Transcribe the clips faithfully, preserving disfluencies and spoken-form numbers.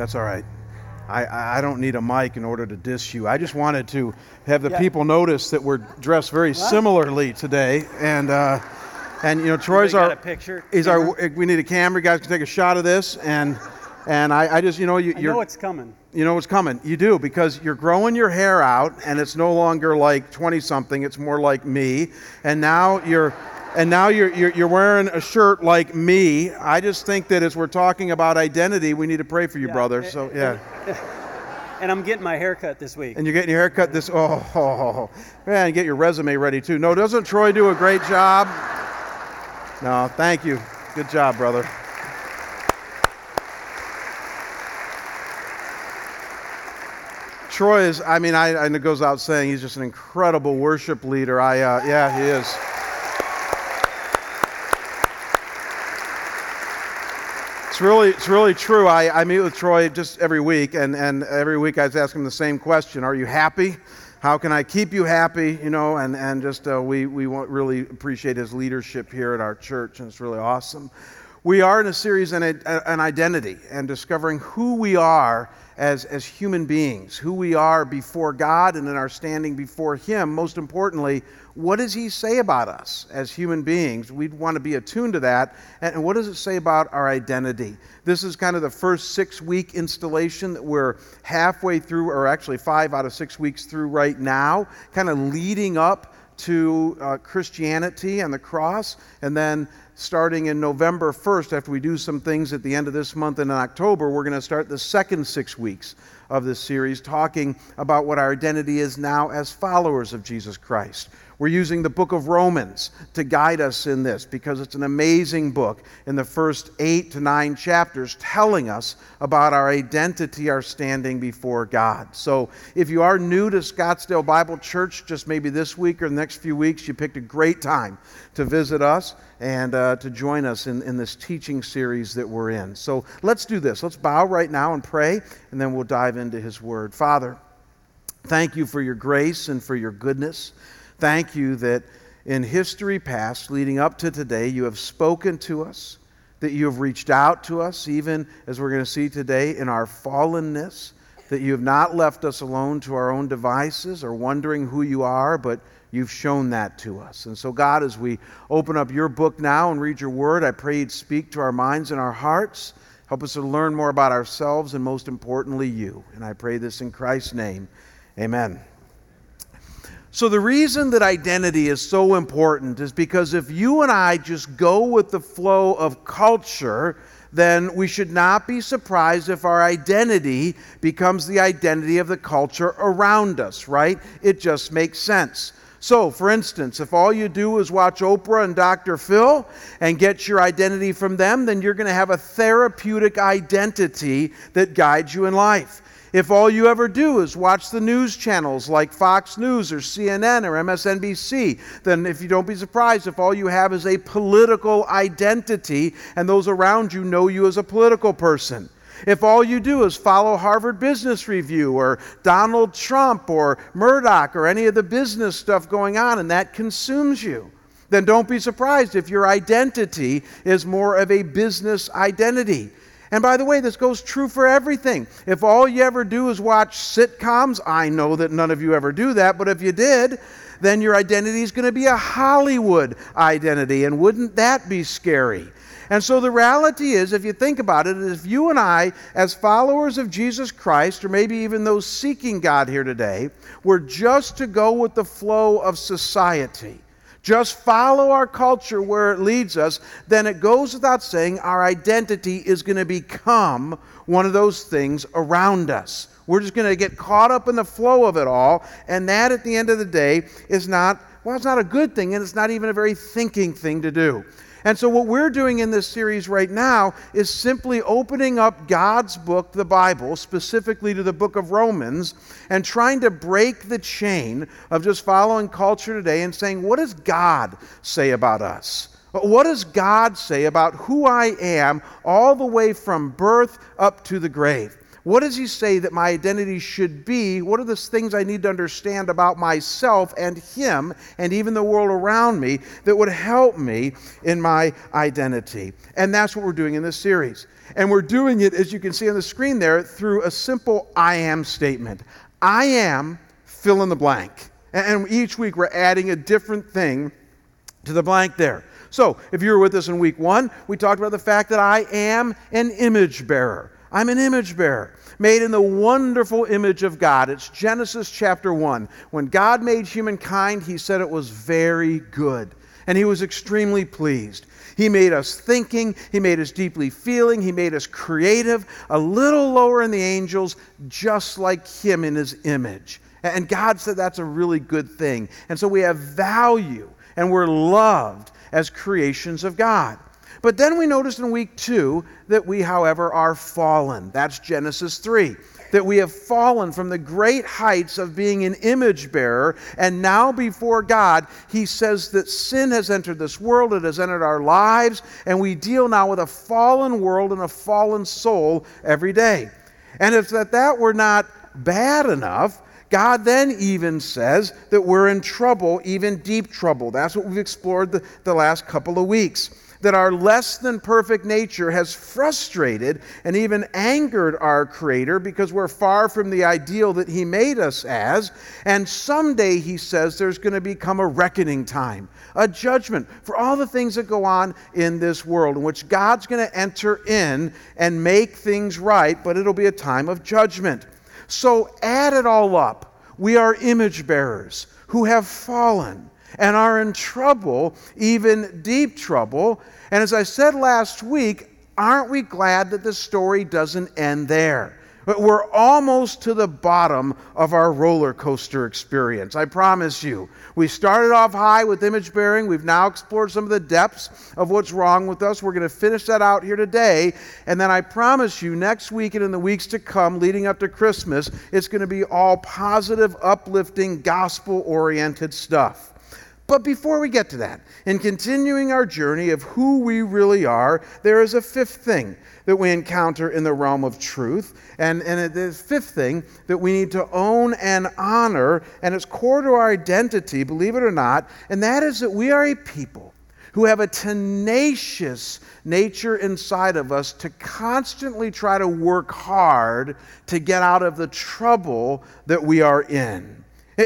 That's all right. I, I don't need a mic in order to diss you. I just wanted to have the yeah. people notice that we're dressed very what? similarly today. And, uh, and you know, Troy's our, got a picture. He's our, we need a camera. You guys can take a shot of this. And and I, I just, you know, you I you're, know it's coming. You know it's coming. You do, because you're growing your hair out, and it's no longer like twenty-something. It's more like me. And now you're... And now you're, you're you're wearing a shirt like me. I just think that as we're talking about identity, we need to pray for you, yeah, brother. So yeah. And I'm getting my haircut this week. And you're getting your haircut this. Oh, oh, oh. Man, get your resume ready too. No, doesn't Troy do a great job? No, thank you. Good job, brother. Troy is. I mean, I, I it goes out saying he's just an incredible worship leader. I uh, yeah, he is. It's really, it's really true. I, I meet with Troy just every week, and, and every week I ask him the same question: Are you happy? How can I keep you happy? You know, and and just uh, we we really appreciate his leadership here at our church, and it's really awesome. We are in a series on an identity and discovering who we are as as human beings, who we are before God, and in our standing before Him. Most importantly, what does He say about us as human beings? We'd want to be attuned to that. And what does it say about our identity? This is kind of the first six-week installation that we're halfway through, or actually five out of six weeks through right now, kind of leading up to uh, Christianity and the cross. And then starting in November first, after we do some things at the end of this month and in October, we're going to start the second six weeks of this series talking about what our identity is now as followers of Jesus Christ. We're using the book of Romans to guide us in this, because it's an amazing book in the first eight to nine chapters telling us about our identity, our standing before God. So if you are new to Scottsdale Bible Church, just maybe this week or the next few weeks, you picked a great time to visit us and uh, to join us in, in this teaching series that we're in. So let's do this. Let's bow right now and pray, and then we'll dive into His Word. Father, thank You for Your grace and for Your goodness. Thank You that in history past, leading up to today, You have spoken to us, that You have reached out to us, even as we're going to see today in our fallenness, that You have not left us alone to our own devices or wondering who You are, but You've shown that to us. And so, God, as we open up Your book now and read Your Word, I pray You'd speak to our minds and our hearts. Help us to learn more about ourselves and, most importantly, You. And I pray this in Christ's name. Amen. So the reason that identity is so important is because if you and I just go with the flow of culture, then we should not be surprised if our identity becomes the identity of the culture around us, right? It just makes sense. So, for instance, if all you do is watch Oprah and Doctor Phil and get your identity from them, then you're going to have a therapeutic identity that guides you in life. If all you ever do is watch the news channels like Fox News or C N N or M S N B C, then if you don't be surprised if all you have is a political identity and those around you know you as a political person. If all you do is follow Harvard Business Review or Donald Trump or Murdoch or any of the business stuff going on and that consumes you, then don't be surprised if your identity is more of a business identity. And by the way, this goes true for everything. If all you ever do is watch sitcoms, I know that none of you ever do that, but if you did, then your identity is going to be a Hollywood identity, and wouldn't that be scary? And so the reality is, if you think about it, if you and I, as followers of Jesus Christ, or maybe even those seeking God here today, were just to go with the flow of society, just follow our culture where it leads us, then it goes without saying our identity is going to become one of those things around us. We're just going to get caught up in the flow of it all, and that at the end of the day is not, well, it's not a good thing, and it's not even a very thinking thing to do. And so what we're doing in this series right now is simply opening up God's book, the Bible, specifically to the book of Romans, and trying to break the chain of just following culture today and saying, what does God say about us? What does God say about who I am all the way from birth up to the grave? What does he say that my identity should be? What are the things I need to understand about myself and him and even the world around me that would help me in my identity? And that's what we're doing in this series. And we're doing it, as you can see on the screen there, through a simple I am statement. I am fill in the blank. And each week we're adding a different thing to the blank there. So if you were with us in week one, we talked about the fact that I am an image bearer. I'm an image bearer, made in the wonderful image of God. It's Genesis chapter one. When God made humankind, he said it was very good, and he was extremely pleased. He made us thinking, he made us deeply feeling, he made us creative, a little lower in the angels, just like him in his image. And God said that's a really good thing. And so we have value, and we're loved as creations of God. But then we noticed in week two that we, however, are fallen. That's Genesis three, that we have fallen from the great heights of being an image bearer, and now before God, he says that sin has entered this world, it has entered our lives, and we deal now with a fallen world and a fallen soul every day. And if that, that were not bad enough, God then even says that we're in trouble, even deep trouble. That's what we've explored the, the last couple of weeks. That our less than perfect nature has frustrated and even angered our Creator because we're far from the ideal that he made us as. And someday, he says, there's going to become a reckoning time, a judgment for all the things that go on in this world, in which God's going to enter in and make things right, but it'll be a time of judgment. So add it all up. We are image bearers who have fallen and are in trouble, even deep trouble. And as I said last week, aren't we glad that the story doesn't end there? But we're almost to the bottom of our roller coaster experience, I promise you. We started off high with image bearing. We've now explored some of the depths of what's wrong with us. We're going to finish that out here today. And then I promise you, next week and in the weeks to come, leading up to Christmas, it's going to be all positive, uplifting, gospel-oriented stuff. But before we get to that, in continuing our journey of who we really are, there is a fifth thing that we encounter in the realm of truth. And, and the fifth thing that we need to own and honor, and it's core to our identity, believe it or not, and that is that we are a people who have a tenacious nature inside of us to constantly try to work hard to get out of the trouble that we are in.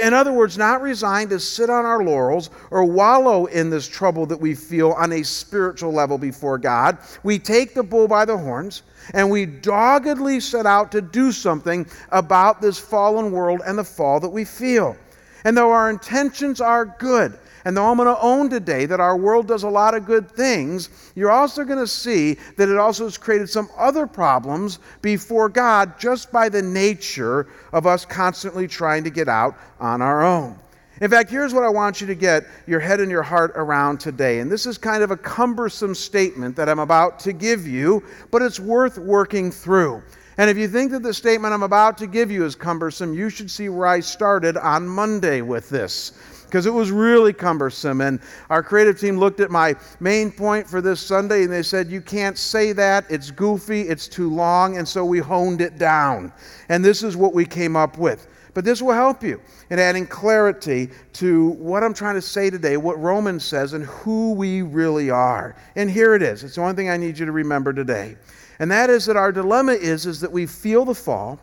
In other words, not resigned to sit on our laurels or wallow in this trouble that we feel on a spiritual level before God. We take the bull by the horns and we doggedly set out to do something about this fallen world and the fall that we feel. And though our intentions are good, and though I'm going to own today that our world does a lot of good things, you're also going to see that it also has created some other problems before God just by the nature of us constantly trying to get out on our own. In fact, here's what I want you to get your head and your heart around today. And this is kind of a cumbersome statement that I'm about to give you, but it's worth working through. And if you think that the statement I'm about to give you is cumbersome, you should see where I started on Monday with this, because it was really cumbersome. And our creative team looked at my main point for this Sunday, and they said, you can't say that, it's goofy, it's too long, and so we honed it down. And this is what we came up with. But this will help you in adding clarity to what I'm trying to say today, what Romans says, and who we really are. And here it is. It's the only thing I need you to remember today. And that is that our dilemma is, is that we feel the fall,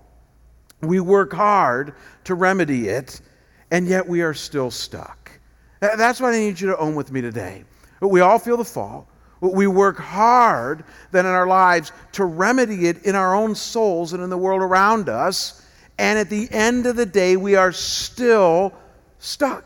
we work hard to remedy it, and yet we are still stuck. That's what I need you to own with me today. We all feel the fall. We work hard then in our lives to remedy it in our own souls and in the world around us. And at the end of the day, we are still stuck.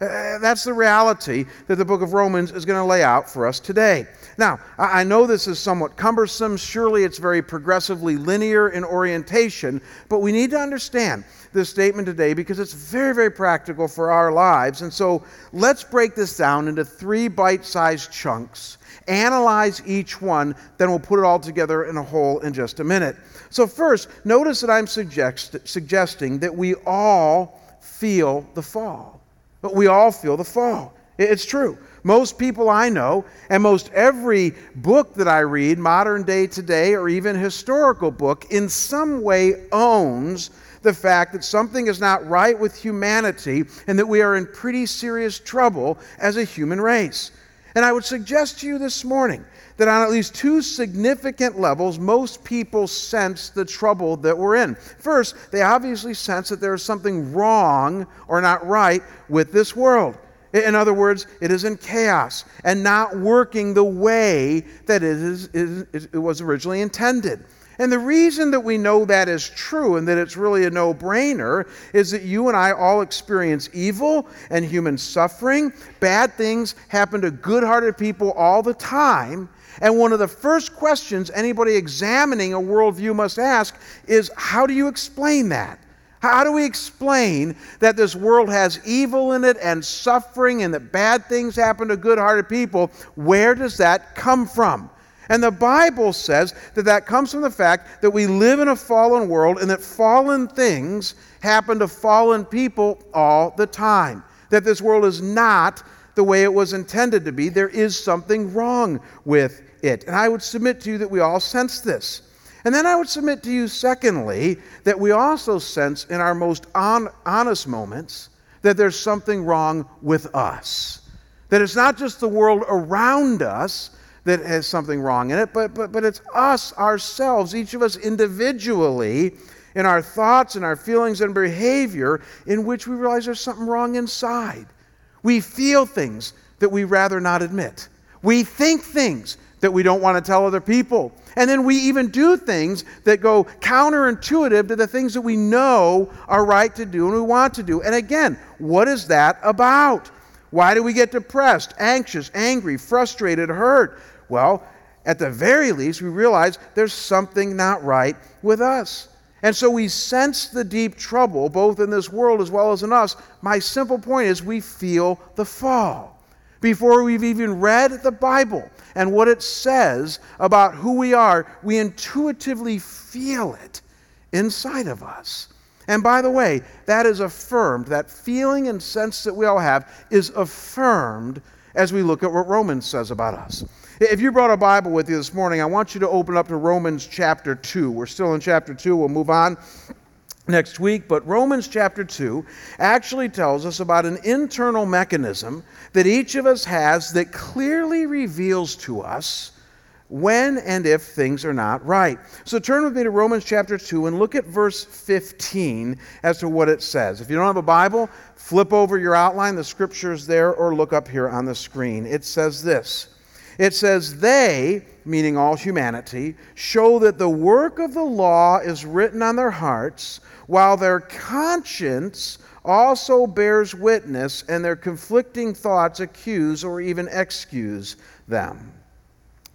That's the reality that the book of Romans is going to lay out for us today. Now, I know this is somewhat cumbersome. Surely it's very progressively linear in orientation, but we need to understand this statement today because it's very, very practical for our lives. And so let's break this down into three bite-sized chunks, analyze each one, then we'll put it all together in a whole in just a minute. So first, notice that I'm suggest- suggesting that we all feel the fall. But we all feel the fall. It's true. Most people I know, and most every book that I read, modern day today, or even historical book, in some way owns the fact that something is not right with humanity and that we are in pretty serious trouble as a human race. And I would suggest to you this morning that on at least two significant levels, most people sense the trouble that we're in. First, they obviously sense that there is something wrong or not right with this world. In other words, it is in chaos and not working the way that it, is, it was originally intended. And the reason that we know that is true and that it's really a no-brainer is that you and I all experience evil and human suffering. Bad things happen to good-hearted people all the time. And one of the first questions anybody examining a worldview must ask is, how do you explain that? How do we explain that this world has evil in it and suffering and that bad things happen to good-hearted people? Where does that come from? And the Bible says that that comes from the fact that we live in a fallen world and that fallen things happen to fallen people all the time. That this world is not the way it was intended to be. There is something wrong with it. And I would submit to you that we all sense this. And then I would submit to you, secondly, that we also sense in our most on, honest moments that there's something wrong with us. That it's not just the world around us that has something wrong in it, but, but, but it's us, ourselves, each of us individually, in our thoughts and our feelings and behavior, in which we realize there's something wrong inside. We feel things that we rather not admit. We think things that we don't want to tell other people. And then we even do things that go counterintuitive to the things that we know are right to do and we want to do. And again, what is that about? Why do we get depressed, anxious, angry, frustrated, hurt? Well, at the very least, we realize there's something not right with us. And so we sense the deep trouble, both in this world as well as in us. My simple point is we feel the fall. Before we've even read the Bible and what it says about who we are, we intuitively feel it inside of us. And by the way, that is affirmed, that feeling and sense that we all have is affirmed as we look at what Romans says about us. If you brought a Bible with you this morning, I want you to open up to Romans chapter two. We're still in chapter two. We'll move on next week, but Romans chapter two actually tells us about an internal mechanism that each of us has that clearly reveals to us when and if things are not right. So turn with me to Romans chapter two and look at verse fifteen as to what it says. If you don't have a Bible, flip over your outline, the scripture's there, or look up here on the screen. It says this. It says, they, meaning all humanity, show that the work of the law is written on their hearts, while their conscience also bears witness, and their conflicting thoughts accuse or even excuse them.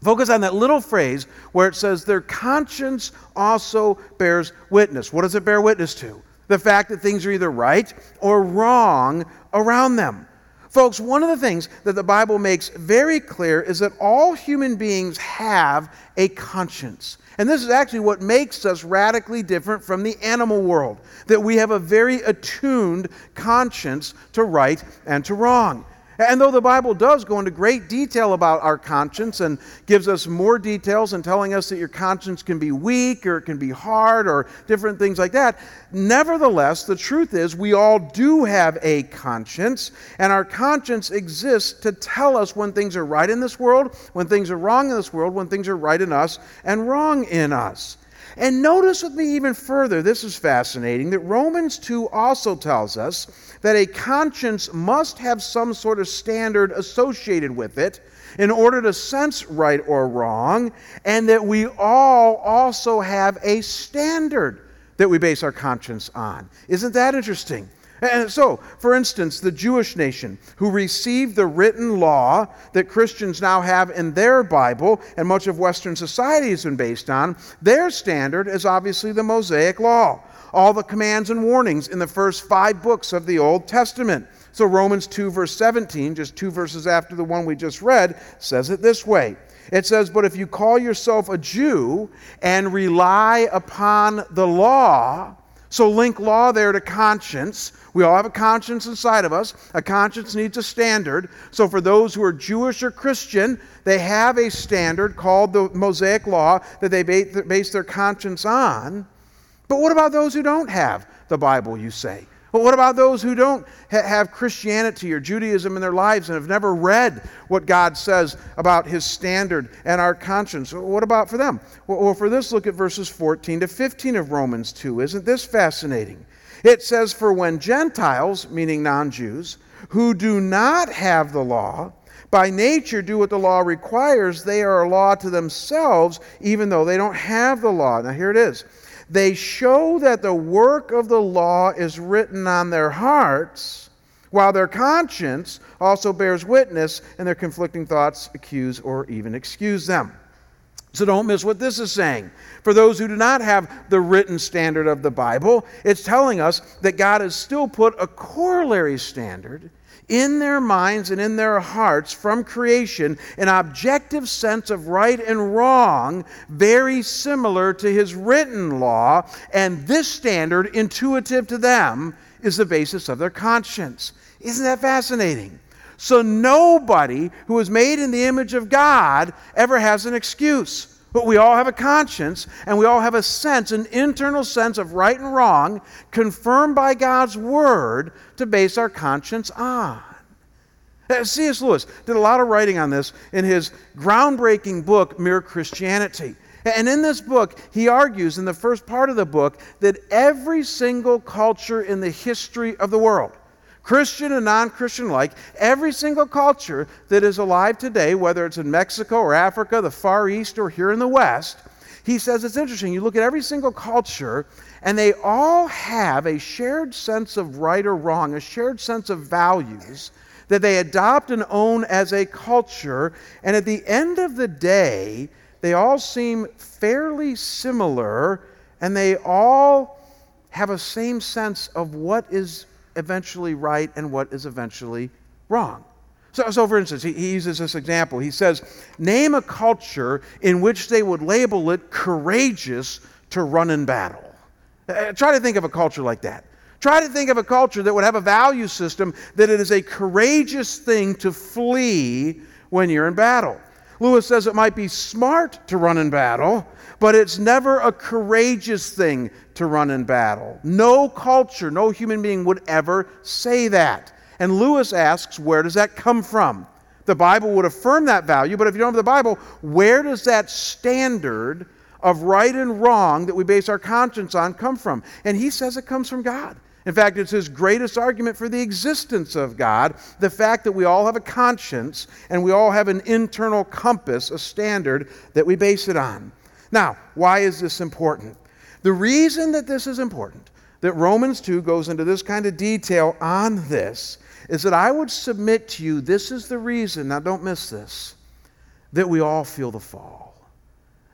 Focus on that little phrase where it says, their conscience also bears witness. What does it bear witness to? The fact that things are either right or wrong around them. Folks, one of the things that the Bible makes very clear is that all human beings have a conscience. And this is actually what makes us radically different from the animal world, that we have a very attuned conscience to right and to wrong. And though the Bible does go into great detail about our conscience and gives us more details in telling us that your conscience can be weak or it can be hard or different things like that, nevertheless, the truth is we all do have a conscience, and our conscience exists to tell us when things are right in this world, when things are wrong in this world, when things are right in us and wrong in us. And notice with me even further, this is fascinating, that Romans two also tells us that a conscience must have some sort of standard associated with it in order to sense right or wrong, and that we all also have a standard that we base our conscience on. Isn't that interesting? And so, for instance, the Jewish nation, who received the written law that Christians now have in their Bible, and much of Western society has been based on, their standard is obviously the Mosaic Law, all the commands and warnings in the first five books of the Old Testament. So Romans two, verse seventeen, just two verses after the one we just read, says it this way. It says, but if you call yourself a Jew and rely upon the law, So link law there to conscience. We all have a conscience inside of us. A conscience needs a standard. So for those who are Jewish or Christian, they have a standard called the Mosaic Law that they base their conscience on. But what about those who don't have the Bible, you say? But what about those who don't ha- have Christianity or Judaism in their lives and have never read what God says about his standard and our conscience? What about for them? Well, for this, look at verses fourteen to fifteen of Romans two. Isn't this fascinating? It says, "For when Gentiles," meaning non-Jews, "who do not have the law, by nature do what the law requires, they are a law to themselves, even though they don't have the law." Now here it is. "They show that the work of the law is written on their hearts, while their conscience also bears witness, and their conflicting thoughts accuse or even excuse them." So don't miss what this is saying. For those who do not have the written standard of the Bible, it's telling us that God has still put a corollary standard in their minds and in their hearts from creation, an objective sense of right and wrong, very similar to his written law, and this standard, intuitive to them, is the basis of their conscience. Isn't that fascinating? So nobody who is made in the image of God ever has an excuse. But we all have a conscience, and we all have a sense, an internal sense of right and wrong, confirmed by God's Word, to base our conscience on. C S Lewis did a lot of writing on this in his groundbreaking book, Mere Christianity. And in this book, he argues in the first part of the book that every single culture in the history of the world, Christian and non-Christian alike, every single culture that is alive today, whether it's in Mexico or Africa, the Far East, or here in the West, he says it's interesting. You look at every single culture, and they all have a shared sense of right or wrong, a shared sense of values that they adopt and own as a culture. And at the end of the day, they all seem fairly similar, and they all have a same sense of what is eventually right and what is eventually wrong. So, so for instance, he, he uses this example. He says, name a culture in which they would label it courageous to run in battle. Uh, try to think of a culture like that. Try to think of a culture that would have a value system that it is a courageous thing to flee when you're in battle. Lewis says it might be smart to run in battle, but it's never a courageous thing to run in battle. No culture, no human being would ever say that. And Lewis asks, where does that come from? The Bible would affirm that value, but if you don't have the Bible, where does that standard of right and wrong that we base our conscience on come from? And he says it comes from God. In fact, it's his greatest argument for the existence of God, the fact that we all have a conscience and we all have an internal compass, a standard that we base it on. Now, why is this important? The reason that this is important, that Romans two goes into this kind of detail on this, is that I would submit to you, this is the reason, now don't miss this, that we all feel the fall.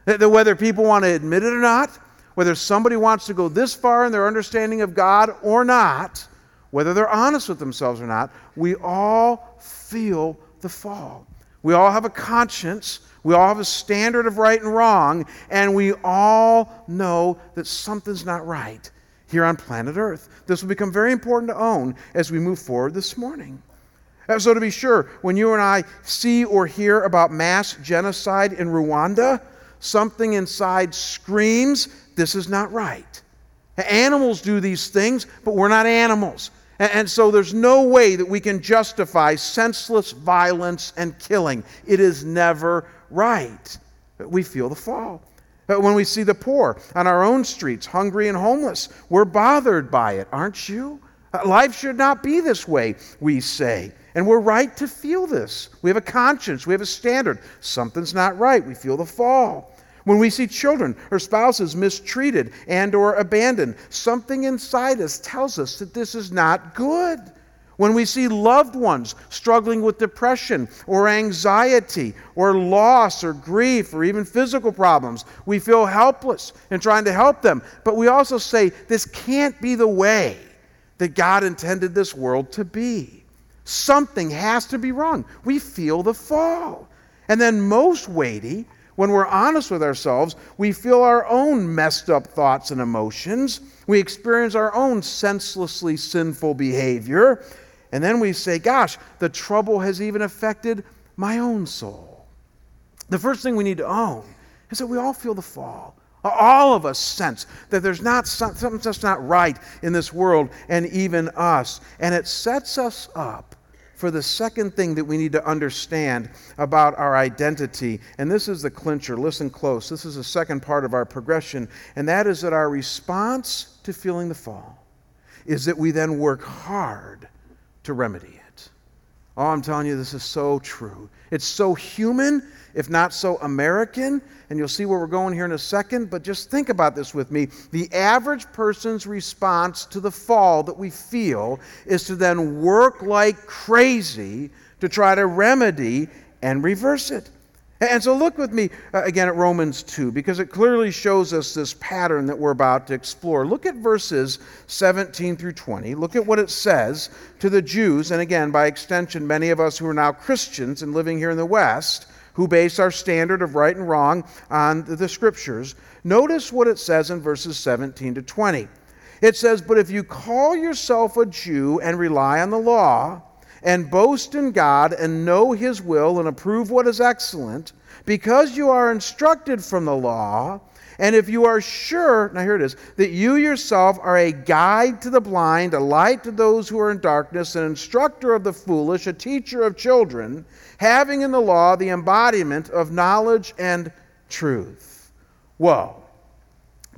That, that whether people want to admit it or not, whether somebody wants to go this far in their understanding of God or not, whether they're honest with themselves or not, we all feel the fall. We all have a conscience, we all have a standard of right and wrong, and we all know that something's not right here on planet Earth. This will become very important to own as we move forward this morning. So to be sure, when you and I see or hear about mass genocide in Rwanda, something inside screams, this is not right. Animals do these things, but we're not animals. And so there's no way that we can justify senseless violence and killing. It is never right. We feel the fall. When we see the poor on our own streets, hungry and homeless, we're bothered by it, aren't you? Life should not be this way, we say. And we're right to feel this. We have a conscience. We have a standard. Something's not right. We feel the fall. When we see children or spouses mistreated and or abandoned, something inside us tells us that this is not good. When we see loved ones struggling with depression or anxiety or loss or grief or even physical problems, we feel helpless in trying to help them. But we also say this can't be the way that God intended this world to be. Something has to be wrong. We feel the fall. And then most weighty, When we're honest with ourselves, we feel our own messed up thoughts and emotions. We experience our own senselessly sinful behavior. And then we say, gosh, the trouble has even affected my own soul. The first thing we need to own is that we all feel the fall. All of us sense that there's not some, something's just not right in this world and even us. And it sets us up for the second thing that we need to understand about our identity, and this is the clincher. Listen close. This is the second part of our progression, and that is that our response to feeling the fall is that we then work hard to remedy it. Oh, I'm telling you, this is so true. It's so human, if not so American, and you'll see where we're going here in a second, but just think about this with me. The average person's response to the fall that we feel is to then work like crazy to try to remedy and reverse it. And so look with me again at Romans two, because it clearly shows us this pattern that we're about to explore. Look at verses seventeen through twenty. Look at what it says to the Jews, and again, by extension, many of us who are now Christians and living here in the West, who base our standard of right and wrong on the Scriptures. Notice what it says in verses seventeen to twenty. It says, "But if you call yourself a Jew and rely on the law, and boast in God, and know His will, and approve what is excellent, because you are instructed from the law, and if you are sure," now here it is, "that you yourself are a guide to the blind, a light to those who are in darkness, an instructor of the foolish, a teacher of children, having in the law the embodiment of knowledge and truth." Whoa.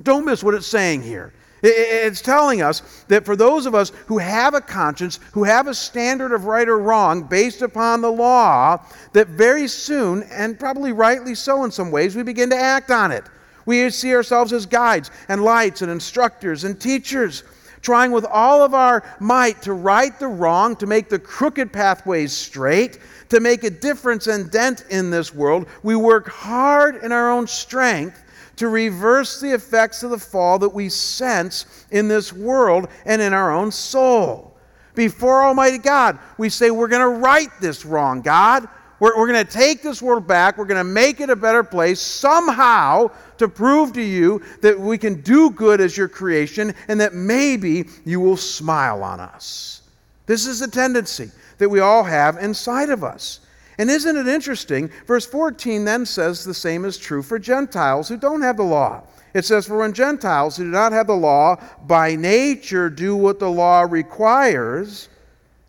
Don't miss what it's saying here. It's telling us that for those of us who have a conscience, who have a standard of right or wrong based upon the law, that very soon, and probably rightly so in some ways, we begin to act on it. We see ourselves as guides and lights and instructors and teachers, trying with all of our might to right the wrong, to make the crooked pathways straight, to make a difference and dent in this world. We work hard in our own strength to reverse the effects of the fall that we sense in this world and in our own soul. Before Almighty God, we say, we're going to right this wrong, God. We're, we're going to take this world back. We're going to make it a better place somehow to prove to you that we can do good as your creation and that maybe you will smile on us. This is the tendency that we all have inside of us. And isn't it interesting? Verse fourteen then says the same is true for Gentiles who don't have the law. It says, "For when Gentiles who do not have the law by nature do what the law requires,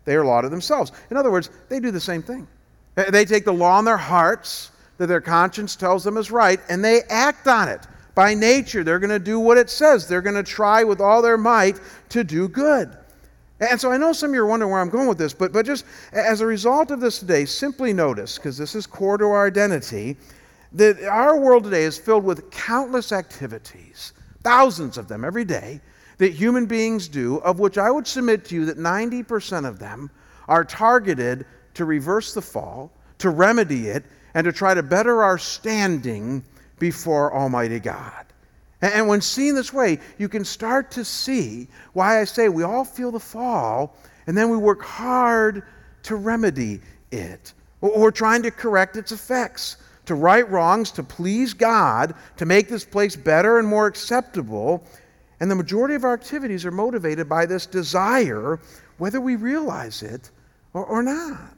they are law to themselves." In other words, they do the same thing. They take the law in their hearts that their conscience tells them is right, and they act on it. By nature, they're going to do what it says. They're going to try with all their might to do good. And so I know some of you are wondering where I'm going with this, but, but just as a result of this today, simply notice, because this is core to our identity, that our world today is filled with countless activities, thousands of them every day, that human beings do, of which I would submit to you that ninety percent of them are targeted to reverse the fall, to remedy it, and to try to better our standing before Almighty God. And when seen this way, you can start to see why I say we all feel the fall, and then we work hard to remedy it. We're trying to correct its effects, to right wrongs, to please God, to make this place better and more acceptable. And the majority of our activities are motivated by this desire, whether we realize it or, or not.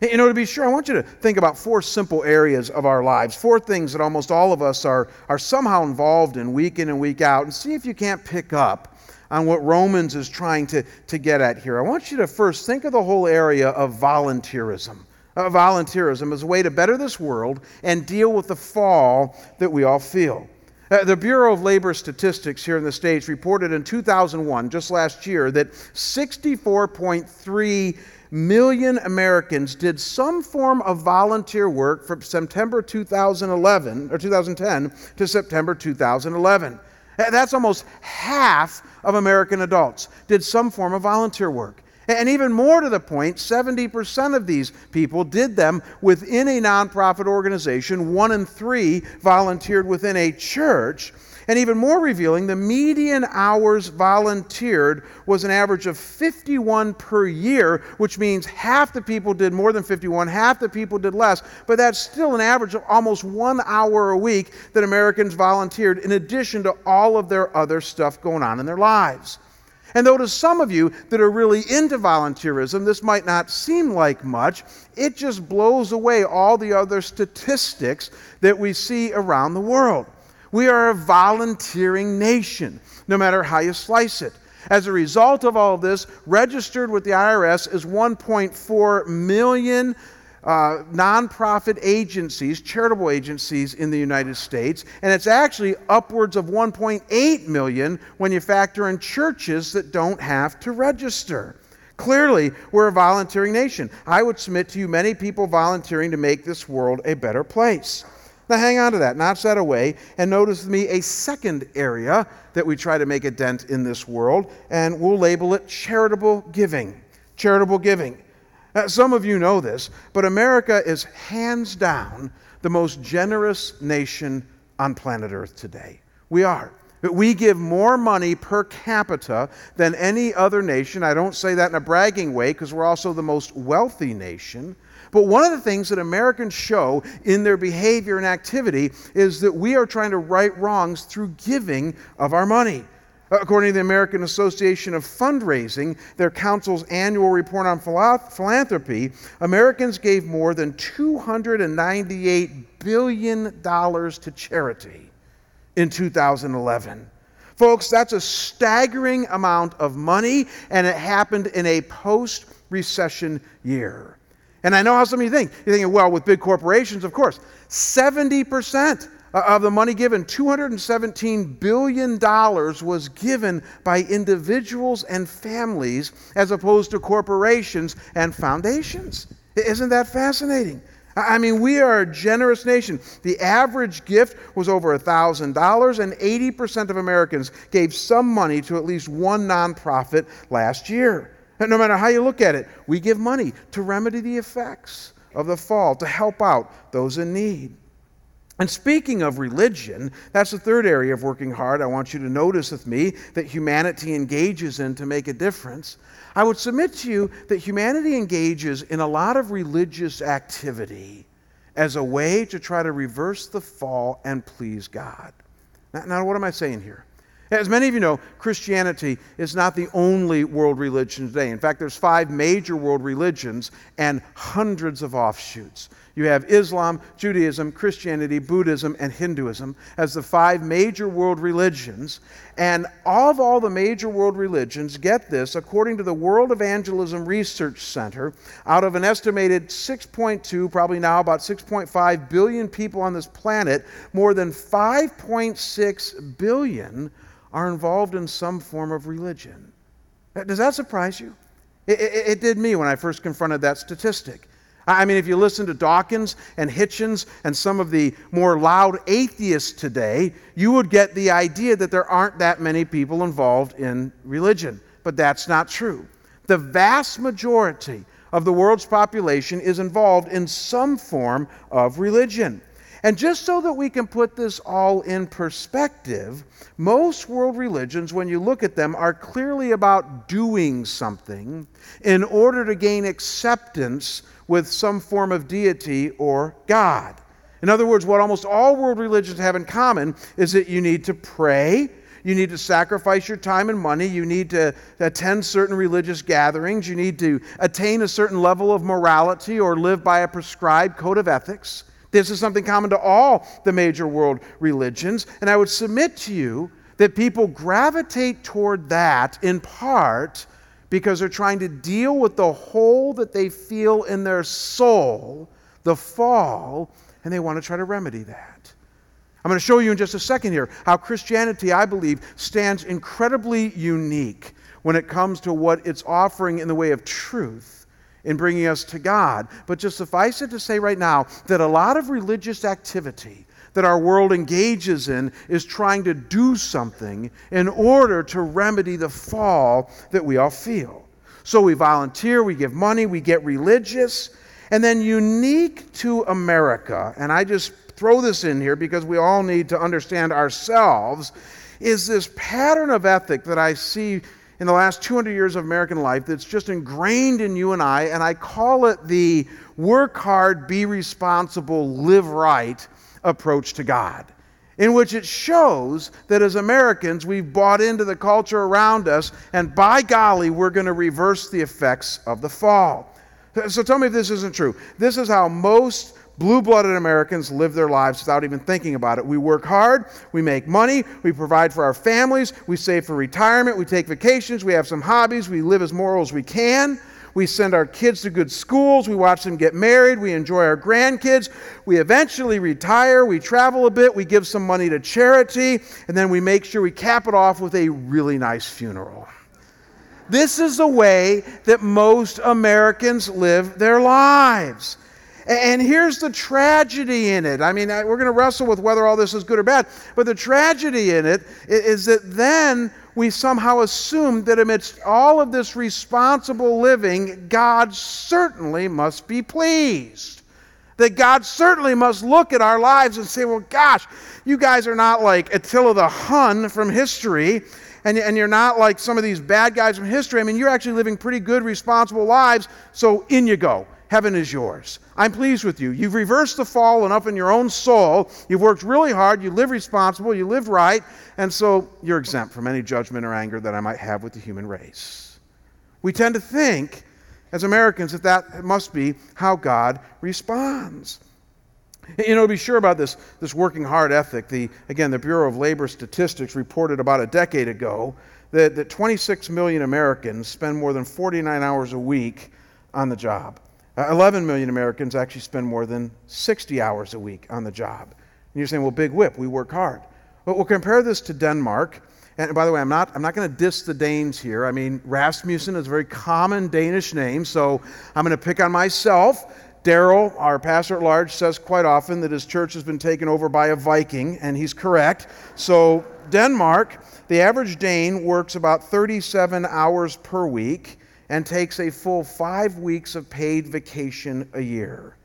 You know, to be sure, I want you to think about four simple areas of our lives, four things that almost all of us are, are somehow involved in week in and week out, and see if you can't pick up on what Romans is trying to, to get at here. I want you to first think of the whole area of volunteerism. Uh, volunteerism is a way to better this world and deal with the fall that we all feel. Uh, the Bureau of Labor Statistics here in the States reported in two thousand one, just last year, that sixty-four point three million Americans did some form of volunteer work from September two thousand eleven or two thousand ten to September two thousand eleven. That's almost half of American adults did some form of volunteer work. And even more to the point, seventy percent of these people did them within a nonprofit organization. One in three volunteered within a church. And even more revealing, the median hours volunteered was an average of fifty-one per year, which means half the people did more than fifty-one, half the people did less, but that's still an average of almost one hour a week that Americans volunteered in addition to all of their other stuff going on in their lives. And though to some of you that are really into volunteerism, this might not seem like much, it just blows away all the other statistics that we see around the world. We are a volunteering nation, no matter how you slice it. As a result of all this, registered with the I R S is one point four million Uh, nonprofit agencies, charitable agencies in the United States, and it's actually upwards of one point eight million when you factor in churches that don't have to register. Clearly, we're a volunteering nation. I would submit to you many people volunteering to make this world a better place. Now hang on to that, notch that away, and notice with me a second area that we try to make a dent in this world, and we'll label it charitable giving. Charitable giving. Uh, some of you know this, but America is hands down the most generous nation on planet Earth today. We are. We give more money per capita than any other nation. I don't say that in a bragging way because we're also the most wealthy nation. But one of the things that Americans show in their behavior and activity is that we are trying to right wrongs through giving of our money. According to the American Association of Fundraising, their council's annual report on philanthropy, Americans gave more than two hundred ninety-eight billion dollars to charity in two thousand eleven. Folks, that's a staggering amount of money, and it happened in a post-recession year. And I know how some of you think. You're thinking, well, with big corporations, of course, seventy percent. Of the money given, two hundred seventeen billion dollars was given by individuals and families as opposed to corporations and foundations. Isn't that fascinating? I mean, we are a generous nation. The average gift was over one thousand dollars, and eighty percent of Americans gave some money to at least one nonprofit last year. And no matter how you look at it, we give money to remedy the effects of the fall, to help out those in need. And speaking of religion, that's the third area of working hard I want you to notice with me that humanity engages in to make a difference. I would submit to you that humanity engages in a lot of religious activity as a way to try to reverse the fall and please God. Now, now what am I saying here? As many of you know, Christianity is not the only world religion today. In fact, there's five major world religions and hundreds of offshoots. You have Islam, Judaism, Christianity, Buddhism, and Hinduism as the five major world religions. And of all the major world religions, get this, according to the World Evangelism Research Center, out of an estimated six point two, probably now about six point five billion people on this planet, more than five point six billion are involved in some form of religion. Does that surprise you? It, it, it did me when I first confronted that statistic. I mean, if you listen to Dawkins and Hitchens and some of the more loud atheists today, you would get the idea that there aren't that many people involved in religion. But that's not true. The vast majority of the world's population is involved in some form of religion. And just so that we can put this all in perspective, most world religions, when you look at them, are clearly about doing something in order to gain acceptance with some form of deity or God. In other words, what almost all world religions have in common is that you need to pray, you need to sacrifice your time and money, you need to attend certain religious gatherings, you need to attain a certain level of morality or live by a prescribed code of ethics. This is something common to all the major world religions, and I would submit to you that people gravitate toward that in part because they're trying to deal with the hole that they feel in their soul, the fall, and they want to try to remedy that. I'm going to show you in just a second here how Christianity, I believe, stands incredibly unique when it comes to what it's offering in the way of truth in bringing us to God. But just suffice it to say right now that a lot of religious activity that our world engages in is trying to do something in order to remedy the fall that we all feel. So we volunteer, we give money, we get religious, and then unique to America, and I just throw this in here because we all need to understand ourselves, is this pattern of ethic that I see in the last two hundred years of American life that's just ingrained in you and I, and I call it the work hard, be responsible, live right approach to God, in which it shows that as Americans we've bought into the culture around us, and by golly, we're going to reverse the effects of the fall. So tell me if this isn't true. This is how most blue-blooded Americans live their lives without even thinking about it. We work hard, we make money, we provide for our families, we save for retirement, we take vacations, we have some hobbies, we live as moral as we can, we send our kids to good schools, we watch them get married, we enjoy our grandkids, we eventually retire, we travel a bit, we give some money to charity, and then we make sure we cap it off with a really nice funeral. This is the way that most Americans live their lives. And here's the tragedy in it. I mean, we're going to wrestle with whether all this is good or bad, but the tragedy in it is that then we somehow assume that amidst all of this responsible living, God certainly must be pleased. That God certainly must look at our lives and say, well, gosh, you guys are not like Attila the Hun from history, and, and you're not like some of these bad guys from history. I mean, you're actually living pretty good, responsible lives, so in you go. Heaven is yours. I'm pleased with you. You've reversed the fall and up in your own soul. You've worked really hard. You live responsible. You live right. And so you're exempt from any judgment or anger that I might have with the human race. We tend to think, as Americans, that that must be how God responds. You know, to be sure about this, this working hard ethic, the again, the Bureau of Labor Statistics reported about a decade ago that, that twenty-six million Americans spend more than forty-nine hours a week on the job. Uh, eleven million Americans actually spend more than sixty hours a week on the job. And you're saying, well, big whip, we work hard. But we'll compare this to Denmark. And by the way, I'm not I'm not going to diss the Danes here. I mean, Rasmussen is a very common Danish name, so I'm going to pick on myself. Daryl, our pastor at large, says quite often that his church has been taken over by a Viking, and he's correct. So Denmark, the average Dane works about thirty-seven hours per week, and takes a full five weeks of paid vacation a year.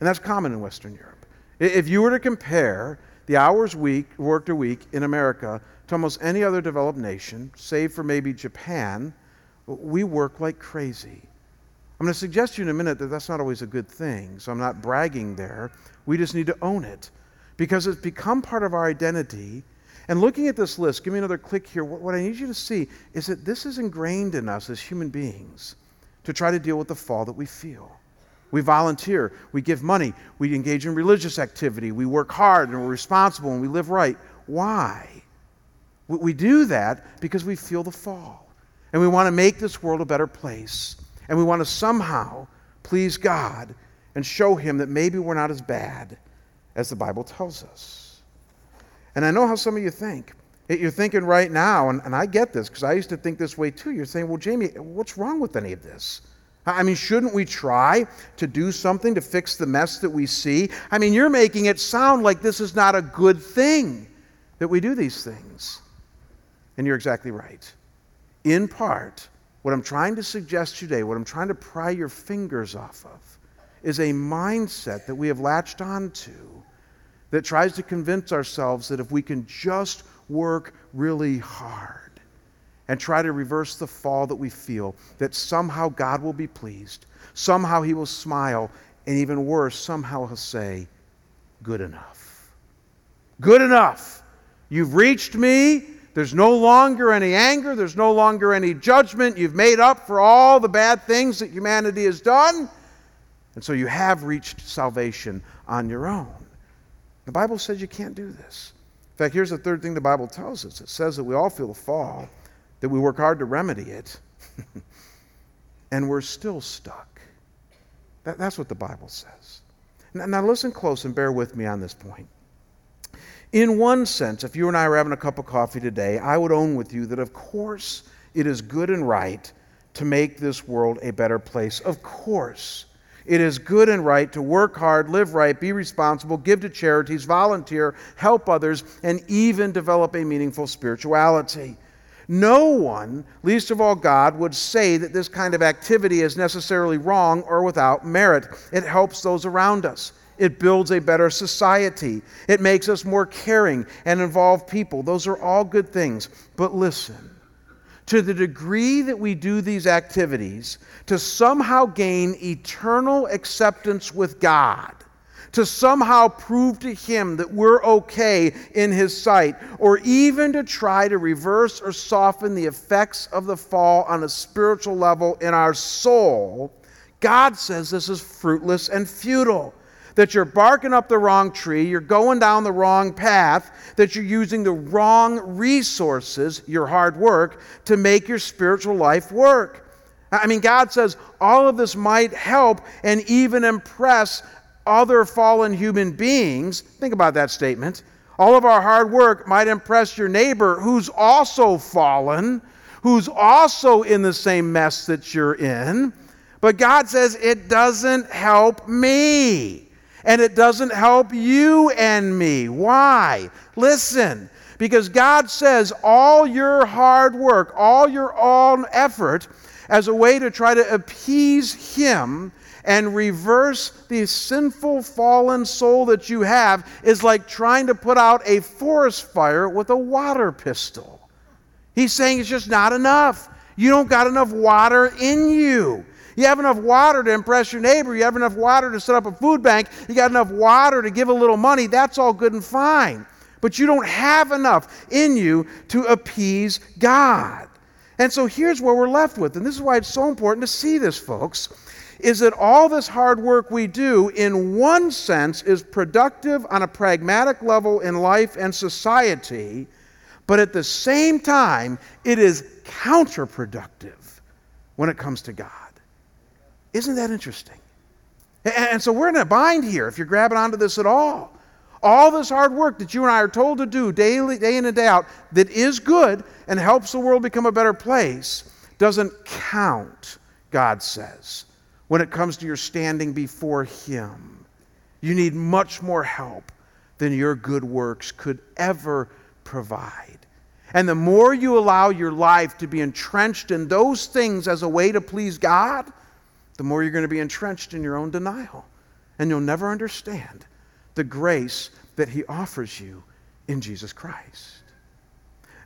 And that's common in Western Europe. If you were to compare the hours week, worked a week in America to almost any other developed nation, save for maybe Japan, we work like crazy. I'm going to suggest to you in a minute that that's not always a good thing, so I'm not bragging there. We just need to own it because it's become part of our identity. And looking at this list, give me another click here, what I need you to see is that this is ingrained in us as human beings to try to deal with the fall that we feel. We volunteer, we give money, we engage in religious activity, we work hard and we're responsible and we live right. Why? We do that because we feel the fall and we want to make this world a better place and we want to somehow please God and show Him that maybe we're not as bad as the Bible tells us. And I know how some of you think. You're thinking right now, and, and I get this, because I used to think this way too. You're saying, well, Jamie, what's wrong with any of this? I mean, shouldn't we try to do something to fix the mess that we see? I mean, you're making it sound like this is not a good thing that we do these things. And you're exactly right. In part, what I'm trying to suggest today, what I'm trying to pry your fingers off of, is a mindset that we have latched onto that tries to convince ourselves that if we can just work really hard and try to reverse the fall that we feel, that somehow God will be pleased, somehow He will smile, and even worse, somehow He'll say, good enough. Good enough. You've reached me. There's no longer any anger. There's no longer any judgment. You've made up for all the bad things that humanity has done. And so you have reached salvation on your own. The Bible says you can't do this. In fact, here's the third thing the Bible tells us. It says that we all feel the fall, that we work hard to remedy it, and we're still stuck. That, that's what the Bible says. Now, now listen close and bear with me on this point. In one sense, if you and I were having a cup of coffee today, I would own with you that of course it is good and right to make this world a better place. Of course. It is good and right to work hard, live right, be responsible, give to charities, volunteer, help others, and even develop a meaningful spirituality. No one, least of all God, would say that this kind of activity is necessarily wrong or without merit. It helps those around us. It builds a better society. It makes us more caring and involved people. Those are all good things. But listen, to the degree that we do these activities to somehow gain eternal acceptance with God, to somehow prove to Him that we're okay in His sight, or even to try to reverse or soften the effects of the fall on a spiritual level in our soul, God says this is fruitless and futile. That you're barking up the wrong tree, you're going down the wrong path, that you're using the wrong resources, your hard work, to make your spiritual life work. I mean, God says all of this might help and even impress other fallen human beings. Think about that statement. All of our hard work might impress your neighbor who's also fallen, who's also in the same mess that you're in. But God says it doesn't help me. And it doesn't help you and me. Why? Listen, because God says all your hard work, all your own effort as a way to try to appease Him and reverse the sinful, fallen soul that you have is like trying to put out a forest fire with a water pistol. He's saying it's just not enough. You don't got enough water in you. You have enough water to impress your neighbor. You have enough water to set up a food bank. You got enough water to give a little money. That's all good and fine. But you don't have enough in you to appease God. And so here's where we're left with, and this is why it's so important to see this, folks, is that all this hard work we do, in one sense, is productive on a pragmatic level in life and society, but at the same time, it is counterproductive when it comes to God. Isn't that interesting? And so we're in a bind here if you're grabbing onto this at all. All this hard work that you and I are told to do daily, day in and day out, that is good and helps the world become a better place, doesn't count, God says, when it comes to your standing before Him. You need much more help than your good works could ever provide. And the more you allow your life to be entrenched in those things as a way to please God, the more you're going to be entrenched in your own denial. And you'll never understand the grace that He offers you in Jesus Christ.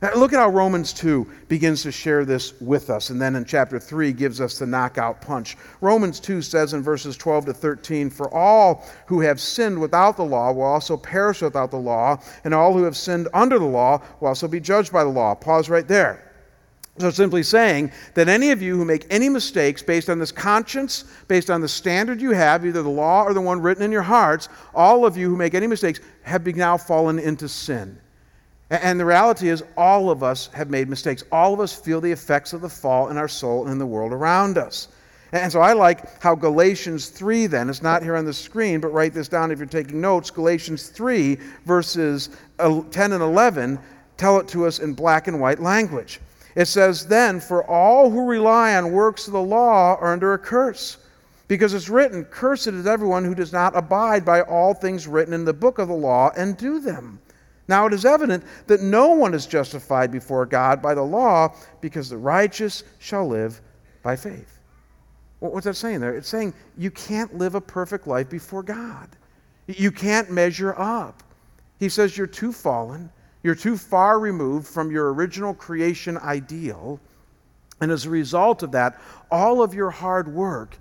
Now, look at how Romans two begins to share this with us. And then in chapter three gives us the knockout punch. Romans two says in verses twelve to thirteen, "For all who have sinned without the law will also perish without the law, and all who have sinned under the law will also be judged by the law." Pause right there. So simply saying that any of you who make any mistakes based on this conscience, based on the standard you have, either the law or the one written in your hearts, all of you who make any mistakes have now fallen into sin. And the reality is all of us have made mistakes. All of us feel the effects of the fall in our soul and in the world around us. And so I like how Galatians three then, it's not here on the screen, but write this down if you're taking notes. Galatians three verses ten and eleven tell it to us in black and white language. It says, "Then, for all who rely on works of the law are under a curse, because it's written, 'Cursed is everyone who does not abide by all things written in the book of the law and do them.' Now it is evident that no one is justified before God by the law, because the righteous shall live by faith." What's that saying there? It's saying you can't live a perfect life before God. You can't measure up. He says you're too fallen. You're too far removed from your original creation ideal. And as a result of that, all of your hard work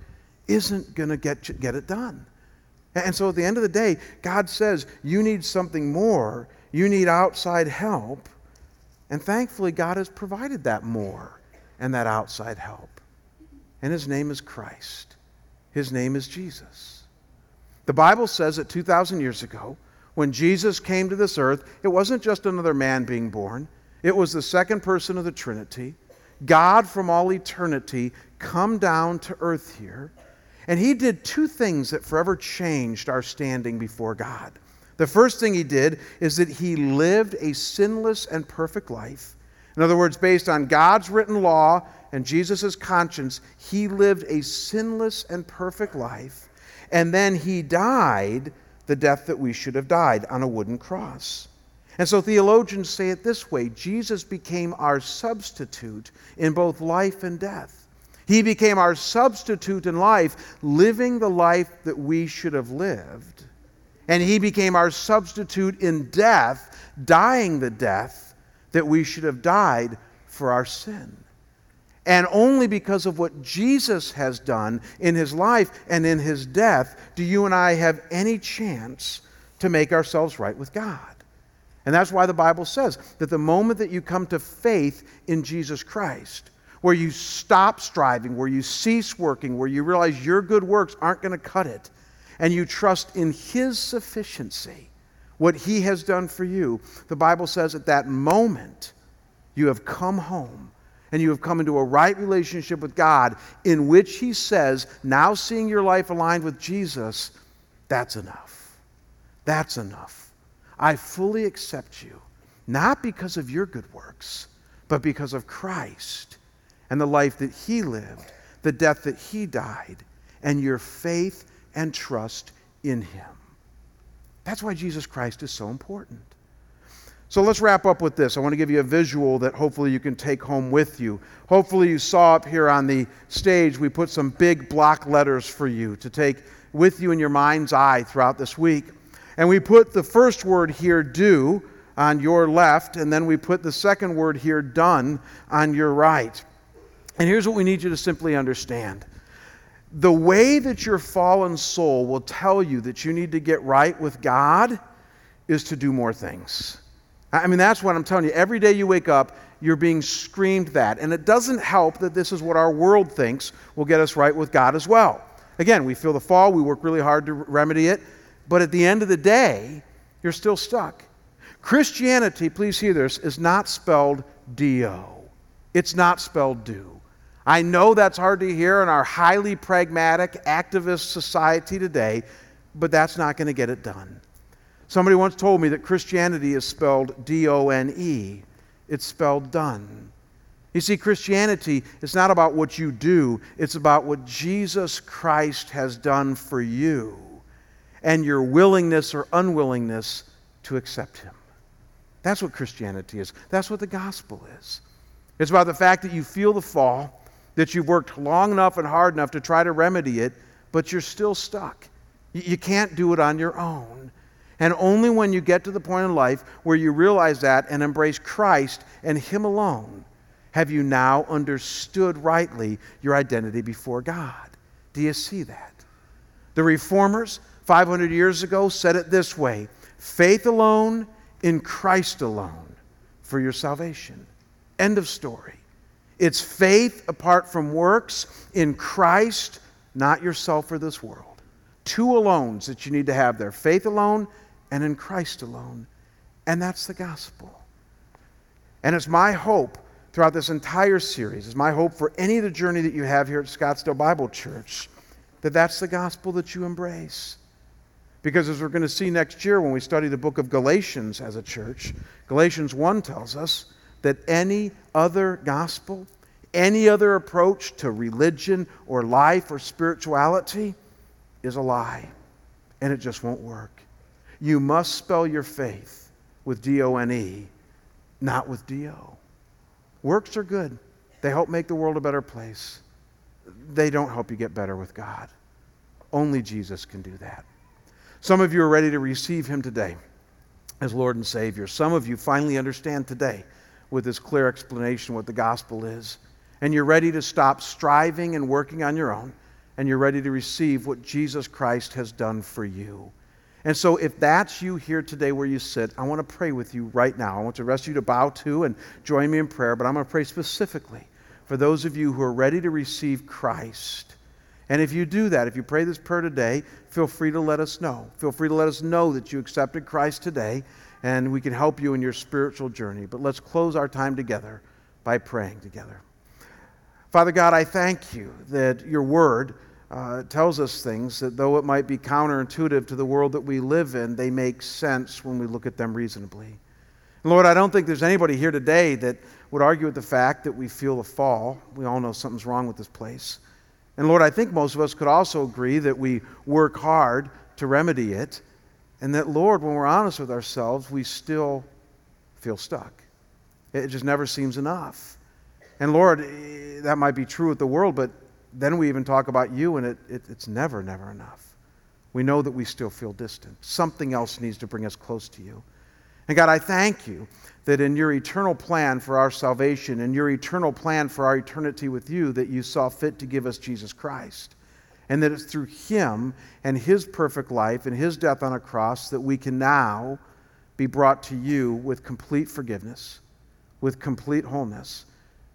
isn't going to get get it done. And so at the end of the day, God says, you need something more. You need outside help. And thankfully, God has provided that more and that outside help. And His name is Christ. His name is Jesus. The Bible says that two thousand years ago, when Jesus came to this earth, it wasn't just another man being born. It was the second person of the Trinity, God from all eternity, come down to earth here. And He did two things that forever changed our standing before God. The first thing He did is that He lived a sinless and perfect life. In other words, based on God's written law and Jesus' conscience, He lived a sinless and perfect life. And then He died the death that we should have died on a wooden cross. And so theologians say it this way: Jesus became our substitute in both life and death. He became our substitute in life, living the life that we should have lived. and he became our substitute in death, dying the death that we should have died for our sin. And only because of what Jesus has done in his life and in his death do you and I have any chance to make ourselves right with God. And that's why the Bible says that the moment that you come to faith in Jesus Christ, where you stop striving, where you cease working, where you realize your good works aren't going to cut it, and you trust in his sufficiency, what he has done for you, the Bible says at that moment you have come home and you have come into a right relationship with God, in which he says, now seeing your life aligned with Jesus, that's enough. That's enough. I fully accept you, not because of your good works, but because of Christ and the life that he lived, the death that he died, and your faith and trust in him. That's why Jesus Christ is so important. So let's wrap up with this. I want to give you a visual that hopefully you can take home with you. Hopefully you saw up here on the stage, we put some big block letters for you to take with you in your mind's eye throughout this week. And we put the first word here, do, on your left, and then we put the second word here, done, on your right. And here's what we need you to simply understand. The way that your fallen soul will tell you that you need to get right with God is to do more things. I mean, that's what I'm telling you. Every day you wake up, you're being screamed that. And it doesn't help that this is what our world thinks will get us right with God as well. Again, we feel the fall. We work really hard to remedy it. But at the end of the day, you're still stuck. Christianity, please hear this, is not spelled D O. It's not spelled do. I know that's hard to hear in our highly pragmatic activist society today, but that's not going to get it done. Somebody once told me that Christianity is spelled D O N E. It's spelled done. You see, Christianity is not about what you do. It's about what Jesus Christ has done for you and your willingness or unwillingness to accept him. That's what Christianity is. That's what the gospel is. It's about the fact that you feel the fall, that you've worked long enough and hard enough to try to remedy it, but you're still stuck. You can't do it on your own. And only when you get to the point in life where you realize that and embrace Christ and him alone have you now understood rightly your identity before God. Do you see that? The reformers five hundred years ago said it this way, faith alone in Christ alone for your salvation. End of story. It's faith apart from works in Christ, not yourself or this world. Two alones that you need to have there, faith alone and in Christ alone. And that's the gospel. And it's my hope throughout this entire series, it's my hope for any of the journey that you have here at Scottsdale Bible Church, that that's the gospel that you embrace. Because as we're going to see next year when we study the book of Galatians as a church, Galatians one tells us that any other gospel, any other approach to religion or life or spirituality is a lie, and it just won't work. You must spell your faith with D O N E, not with D O. Works are good. They help make the world a better place. They don't help you get better with God. Only Jesus can do that. Some of you are ready to receive him today as Lord and Savior. Some of you finally understand today with this clear explanation what the gospel is, and you're ready to stop striving and working on your own, and you're ready to receive what Jesus Christ has done for you. And so if that's you here today where you sit, I want to pray with you right now. I want the rest of you to bow to and join me in prayer, but I'm going to pray specifically for those of you who are ready to receive Christ. And if you do that, if you pray this prayer today, feel free to let us know. Feel free to let us know that you accepted Christ today, and we can help you in your spiritual journey. But let's close our time together by praying together. Father God, I thank you that your word Uh, tells us things that, though it might be counterintuitive to the world that we live in, they make sense when we look at them reasonably. And Lord, I don't think there's anybody here today that would argue with the fact that we feel the fall. We all know something's wrong with this place. And Lord, I think most of us could also agree that we work hard to remedy it, and that, Lord, when we're honest with ourselves, we still feel stuck. It just never seems enough. And Lord, that might be true with the world, but then we even talk about you, and it, it, it's never, never enough. we know that we still feel distant. Something else needs to bring us close to you. And God, I thank you that in your eternal plan for our salvation, in your eternal plan for our eternity with you, that you saw fit to give us Jesus Christ. And that it's through him and his perfect life and his death on a cross that we can now be brought to you with complete forgiveness, with complete wholeness,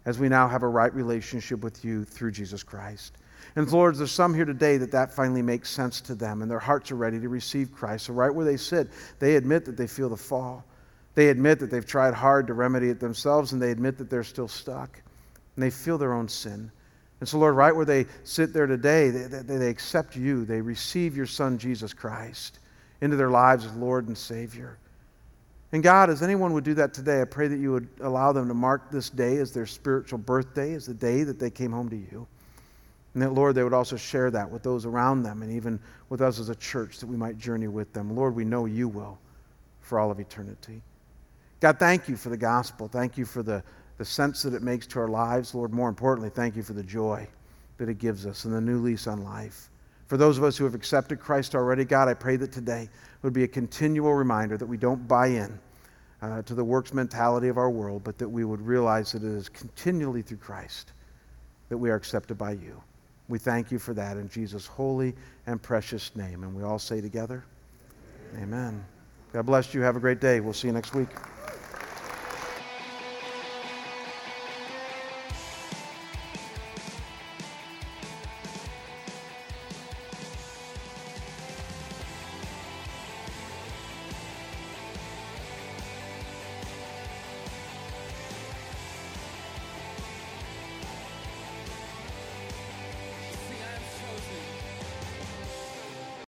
as we now have a right relationship with you through Jesus Christ. And Lord, there's some here today that that finally makes sense to them, and their hearts are ready to receive Christ. So right where they sit, they admit that they feel the fall. They admit that they've tried hard to remedy it themselves, and they admit that they're still stuck. And they feel their own sin. And so, Lord, right where they sit there today, they, they, they accept you. They receive your Son, Jesus Christ, into their lives as Lord and Savior. And God, as anyone would do that today, I pray that you would allow them to mark this day as their spiritual birthday, as the day that they came home to you. And that, Lord, they would also share that with those around them and even with us as a church, that we might journey with them. Lord, we know you will for all of eternity. God, thank you for the gospel. Thank you for the, the sense that it makes to our lives. Lord, more importantly, thank you for the joy that it gives us and the new lease on life. For those of us who have accepted Christ already, God, I pray that today would be a continual reminder that we don't buy in uh, to the works mentality of our world, but that we would realize that it is continually through Christ that we are accepted by you. We thank you for that in Jesus' holy and precious name. And we all say together, amen. Amen. God bless you. Have a great day. We'll see you next week.